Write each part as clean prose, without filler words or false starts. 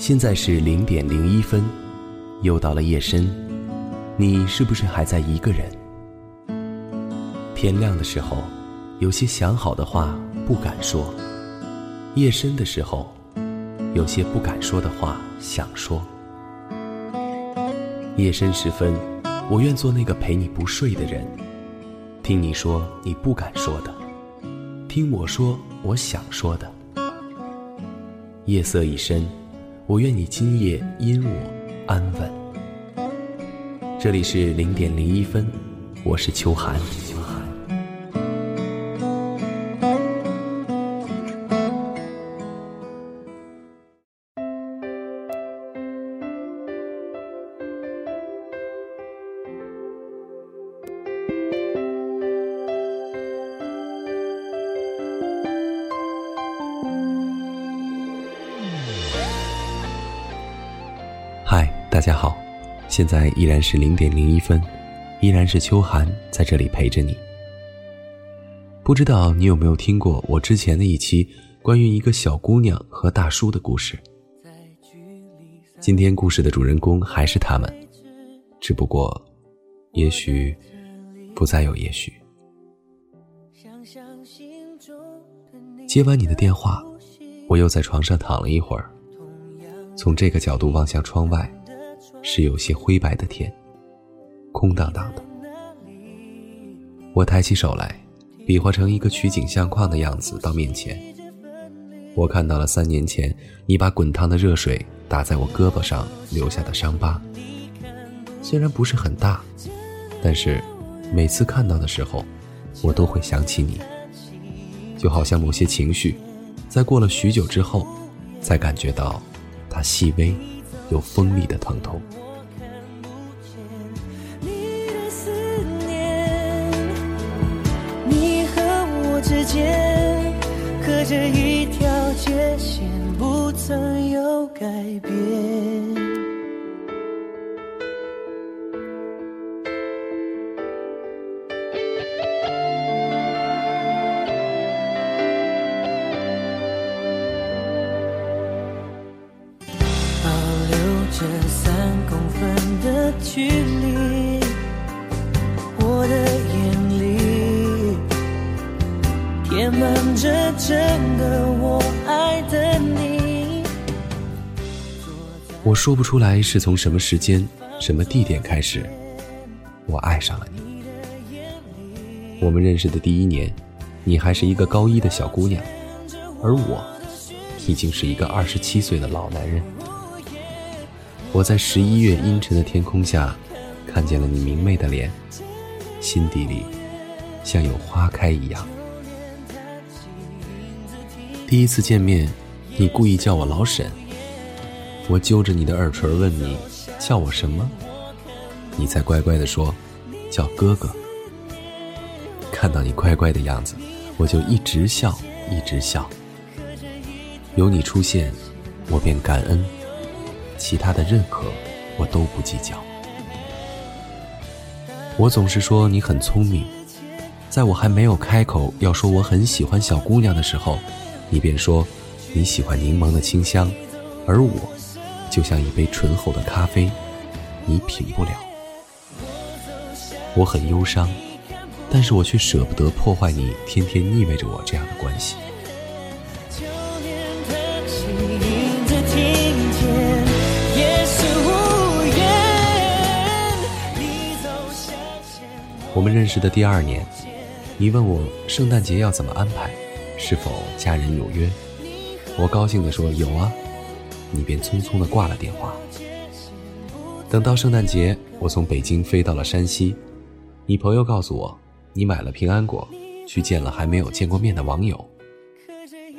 现在是0点01分，又到了夜深，你是不是还在一个人？天亮的时候，有些想好的话不敢说；夜深的时候，有些不敢说的话想说。夜深时分，我愿做那个陪你不睡的人，听你说你不敢说的，听我说我想说的。夜色已深，我愿你今夜因我安稳。这里是0点01分，我是秋寒。大家好，现在依然是0点01分，依然是秋寒在这里陪着你。不知道你有没有听过我之前的一期关于一个小姑娘和大叔的故事？今天故事的主人公还是他们，只不过也许不再有也许。接完你的电话，我又在床上躺了一会儿，从这个角度望向窗外，是有些灰白的天，空荡荡的。我抬起手来，比划成一个取景相框的样子到面前。我看到了3年前你把滚烫的热水打在我胳膊上留下的伤疤，虽然不是很大，但是每次看到的时候，我都会想起你，就好像某些情绪在过了许久之后才感觉到它细微有锋利的疼痛。你的思念，你和我之间隔着一条界限，不曾有改变。距离，我的眼里填满着整个我爱的你。我说不出来是从什么时间什么地点开始，我爱上了你。我们认识的第1年，你还是一个高一的小姑娘，而我已经是一个27岁的老男人。我在11月阴沉的天空下看见了你明媚的脸，心底里像有花开一样。第一次见面，你故意叫我老沈，我揪着你的耳垂问你叫我什么，你才乖乖地说叫哥哥。看到你乖乖的样子，我就一直笑。有你出现，我便感恩，其他的任何我都不计较。我总是说你很聪明，在我还没有开口要说我很喜欢小姑娘的时候，你便说你喜欢柠檬的清香，而我就像一杯醇厚的咖啡，你品不了。我很忧伤，但是我却舍不得破坏你天天腻味着我这样的关系。我们认识的第2年，你问我圣诞节要怎么安排，是否家人有约，我高兴地说有啊，你便匆匆地挂了电话。等到圣诞节，我从北京飞到了山西，你朋友告诉我你买了平安果，去见了还没有见过面的网友。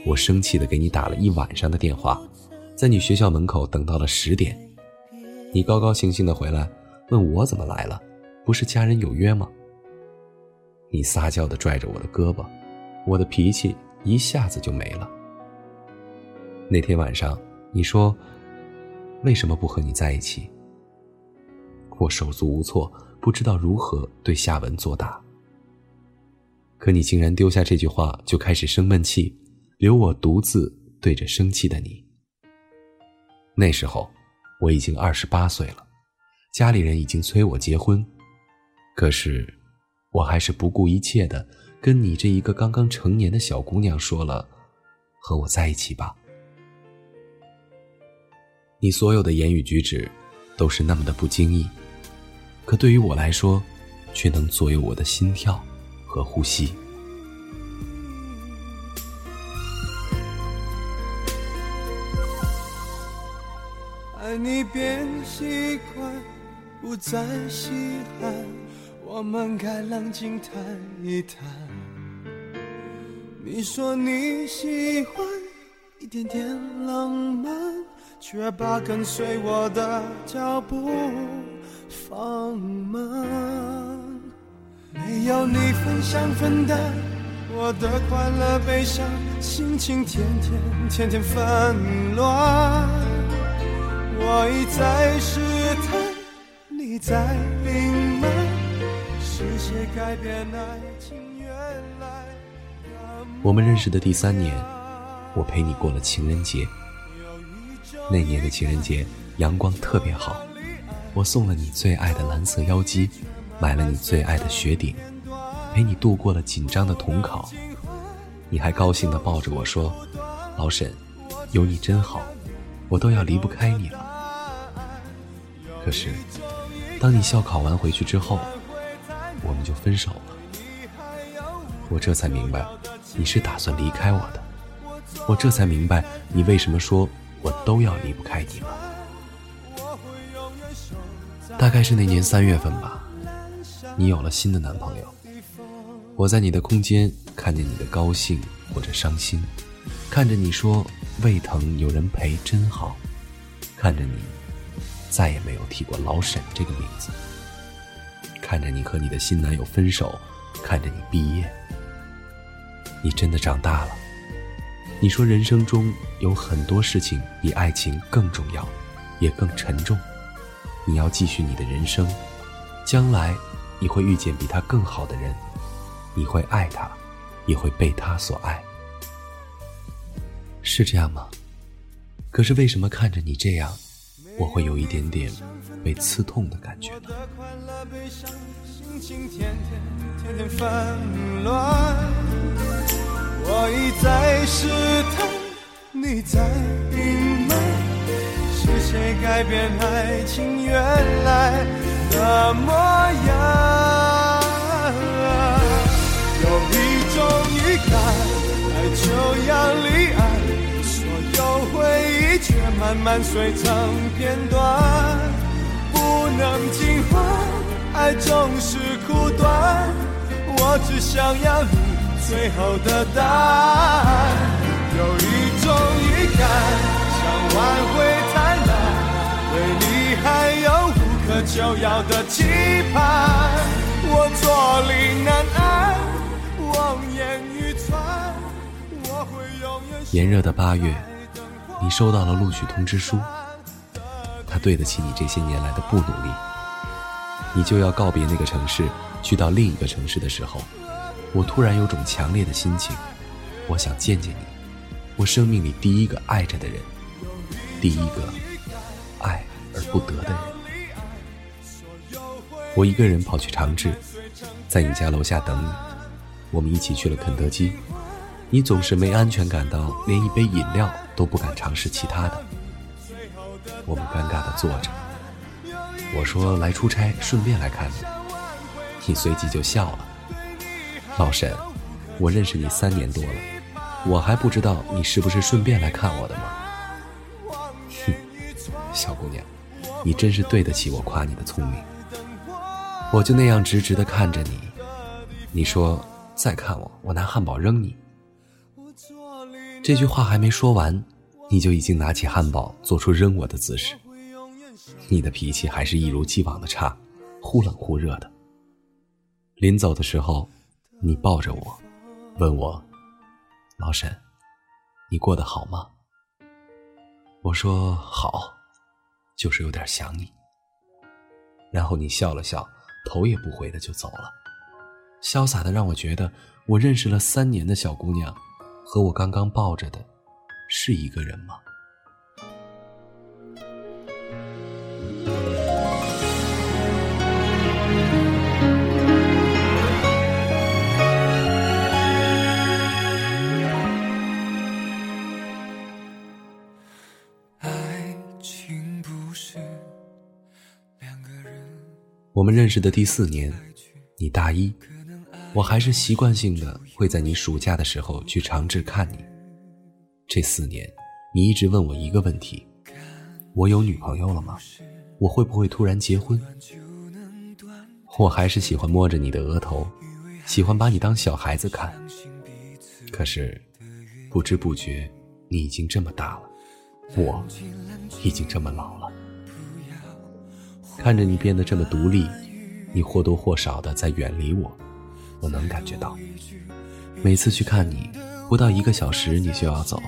我生气地给你打了一晚上的电话，在你学校门口等到了10点，你高高兴兴地回来问我怎么来了，不是家人有约吗？你撒娇地拽着我的胳膊，我的脾气一下子就没了。那天晚上你说为什么不和你在一起，我手足无措，不知道如何对下文作答。可你竟然丢下这句话就开始生闷气，留我独自对着生气的你。那时候我已经28岁了，家里人已经催我结婚，可是我还是不顾一切的跟你这一个刚刚成年的小姑娘说了，和我在一起吧。你所有的言语举止都是那么的不经意，可对于我来说却能左右我的心跳和呼吸。爱你便习惯，不再稀罕，我们该冷静谈一谈。你说你喜欢一点点浪漫，却把跟随我的脚步放慢。没有你分享分担我的快乐悲伤，心情天天纷乱。我一再试探，你在隐瞒，世界改变爱情原来。我们认识的第3年，我陪你过了情人节。那年的情人节阳光特别好，我送了你最爱的蓝色腰肌，买了你最爱的雪顶，陪你度过了紧张的统考。你还高兴地抱着我说，老沈，有你真好，我都要离不开你了。可是当你校考完回去之后，我们就分手了。我这才明白你是打算离开我的，我这才明白你为什么说我都要离不开你了。大概是那年3月份吧，你有了新的男朋友，我在你的空间看见你的高兴或者伤心，看着你说胃疼有人陪真好，看着你再也没有提过老沈这个名字，看着你和你的新男友分手，看着你毕业。你真的长大了。你说人生中有很多事情比爱情更重要，也更沉重。你要继续你的人生，将来你会遇见比他更好的人，你会爱他，也会被他所爱。是这样吗？可是为什么看着你这样，我会有一点点被刺痛的感觉呢？天天纷乱，我一再试探，你在隐瞒，是谁改变爱情原来的模样？有一种预感，爱就要离岸，所有回忆却慢慢碎成片段，不能尽欢，爱总是苦短，我只想要你最后的答案。有一种预感，想挽回贪婪，对你还有无可救药的期盼，我坐立难安，望眼欲穿，我会永远。炎热的8月，你收到了录取通知书，它对得起你这些年来的不努力。你就要告别那个城市，去到另一个城市的时候，我突然有种强烈的心情，我想见见你，我生命里第一个爱着的人，第一个爱而不得的人。我一个人跑去长治，在你家楼下等你，我们一起去了肯德基。你总是没安全感到连一杯饮料都不敢尝试其他的，我们尴尬地坐着。我说来出差，顺便来看你，你随即就笑了。老沈，我认识你3年多了，我还不知道你是不是顺便来看我的吗？哼，小姑娘，你真是对得起我夸你的聪明。我就那样直直地看着你，你说再看我，我拿汉堡扔你。这句话还没说完，你就已经拿起汉堡做出扔我的姿势。你的脾气还是一如既往的差，忽冷忽热的。临走的时候，你抱着我问我，老沈，你过得好吗？我说好，就是有点想你。然后你笑了笑，头也不回的就走了，潇洒的让我觉得我认识了3年的小姑娘和我刚刚抱着的是一个人吗？我们认识的第4年，你大一，我还是习惯性的会在你暑假的时候去长治看你。这4年，你一直问我一个问题，我有女朋友了吗？我会不会突然结婚？我还是喜欢摸着你的额头，喜欢把你当小孩子看。可是，不知不觉，你已经这么大了，我已经这么老了。看着你变得这么独立，你或多或少的在远离我，我能感觉到。每次去看你，不到1个小时你就要走。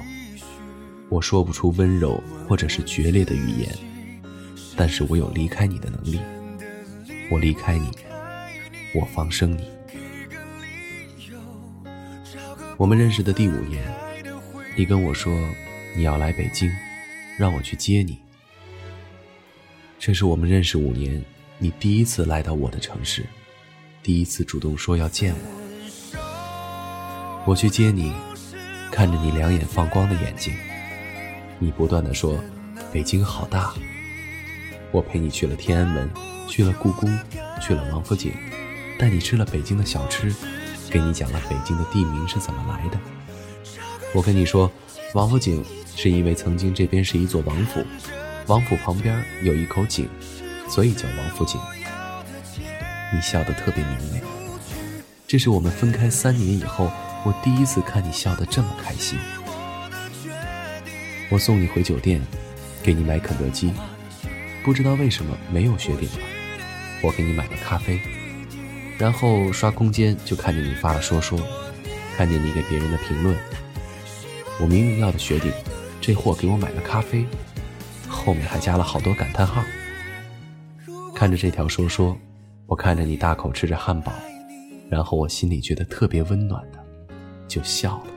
我说不出温柔或者是决裂的语言，但是我有离开你的能力。我离开你，我放生你。我们认识的第5年，你跟我说你要来北京，让我去接你。这是我们认识5年，你第一次来到我的城市，第一次主动说要见我。我去接你，看着你两眼放光的眼睛，你不断地说北京好大。我陪你去了天安门，去了故宫，去了王府井，带你吃了北京的小吃，给你讲了北京的地名是怎么来的。我跟你说王府井是因为曾经这边是一座王府，王府旁边有一口井，所以叫王府井。你笑得特别明媚，这是我们分开3年以后我第一次看你笑得这么开心。我送你回酒店，给你买肯德基，不知道为什么没有雪顶了，我给你买了咖啡。然后刷空间就看见你发了说，看见你给别人的评论，我明明要的雪顶，这货给我买了咖啡，后面还加了好多感叹号。看着这条说，我看着你大口吃着汉堡，然后我心里觉得特别温暖的就笑了。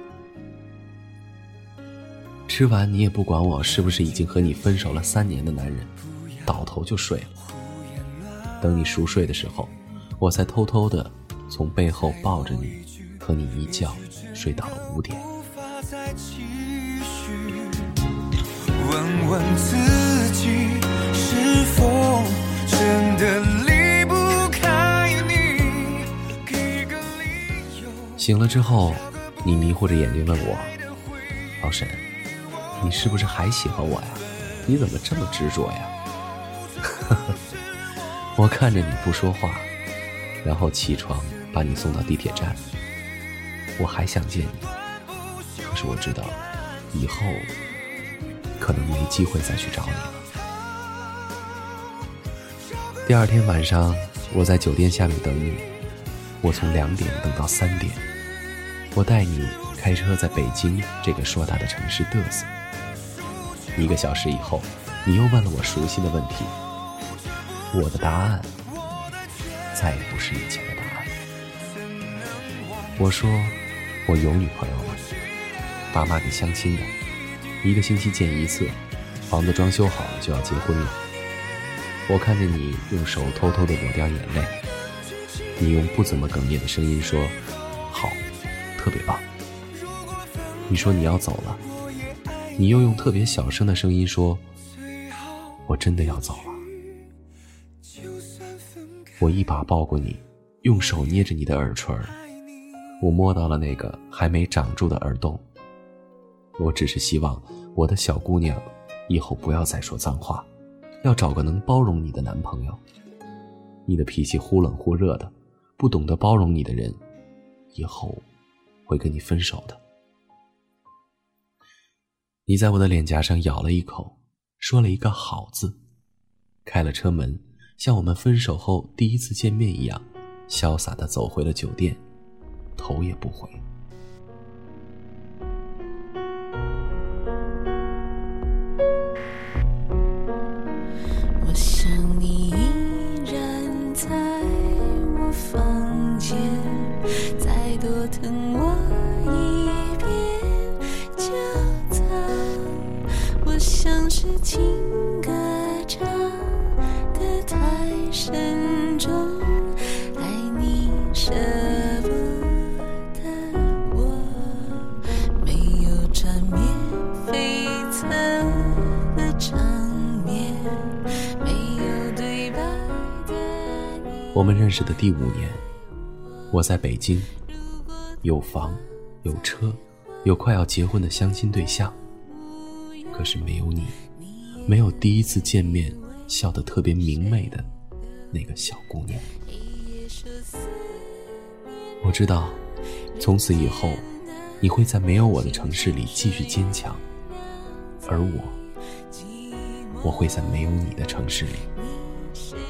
吃完你也不管我是不是已经和你分手了3年的男人，倒头就睡了。等你熟睡的时候，我才偷偷的从背后抱着你，和你一觉睡到了5点。问问自己是否真的离不开你，给个理由。醒了之后，你迷糊着眼睛问我，老沈，你是不是还喜欢我呀？你怎么这么执着呀？我看着你不说话，然后起床把你送到地铁站。我还想见你，可是我知道以后可能没机会再去找你了。第2天晚上，我在酒店下面等你，我从2点等到3点。我带你开车在北京这个硕大的城市嘚瑟。1个小时以后，你又问了我熟悉的问题，我的答案再也不是以前的答案。我说我有女朋友了，爸妈给相亲的，1个星期见1次，房子装修好了就要结婚了。我看着你用手偷偷地抹掉眼泪，你用不怎么哽咽的声音说好，特别棒。你说你要走了，你又用特别小声的声音说我真的要走了。我一把抱过你，用手捏着你的耳垂，我摸到了那个还没长住的耳洞。我只是希望我的小姑娘以后不要再说脏话，要找个能包容你的男朋友。你的脾气忽冷忽热的，不懂得包容你的人，以后会跟你分手的。你在我的脸颊上咬了一口，说了一个好字，开了车门，像我们分手后第一次见面一样，潇洒地走回了酒店，头也不回。深重爱你舍不得。我们认识的第5年，我在北京，有房有车有快要结婚的相亲对象，可是没有你，没有第一次见面笑得特别明媚的那个小姑娘。我知道从此以后你会在没有我的城市里继续坚强，而我会在没有你的城市里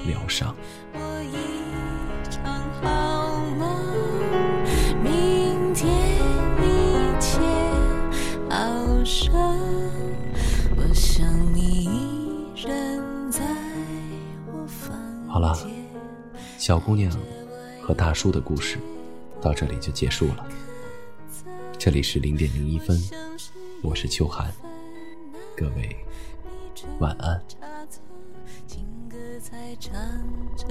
疗伤。好了，小姑娘和大叔的故事到这里就结束了。这里是0点01分，我是秋寒，各位晚安。情歌才唱着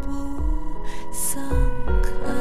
不散客。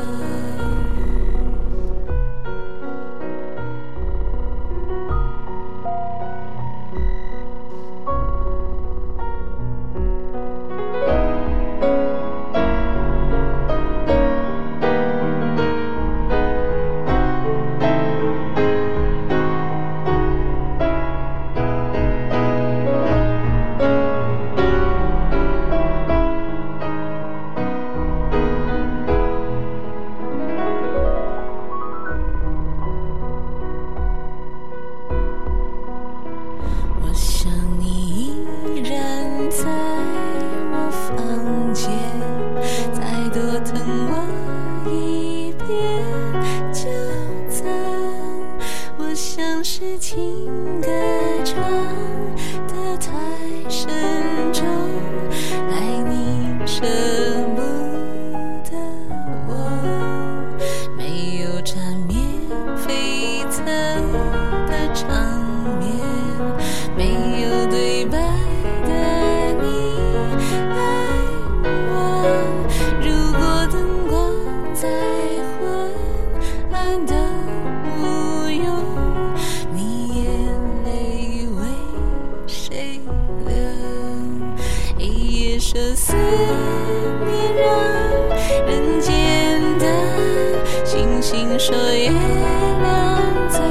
说月亮最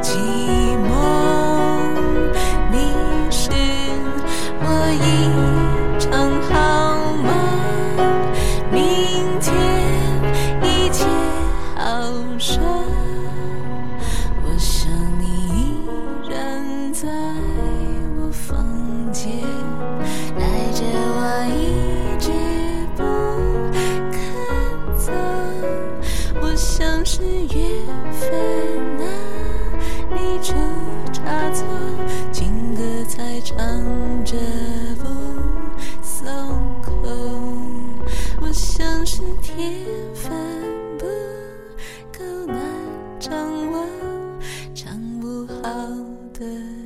寂寞，你是我一场好梦，明天一切好说，我想你依然在我房间，带着我一直不肯走，我像是缘分啊，你出差错，情歌才唱着不松口，我像是天分不够难掌握，唱不好的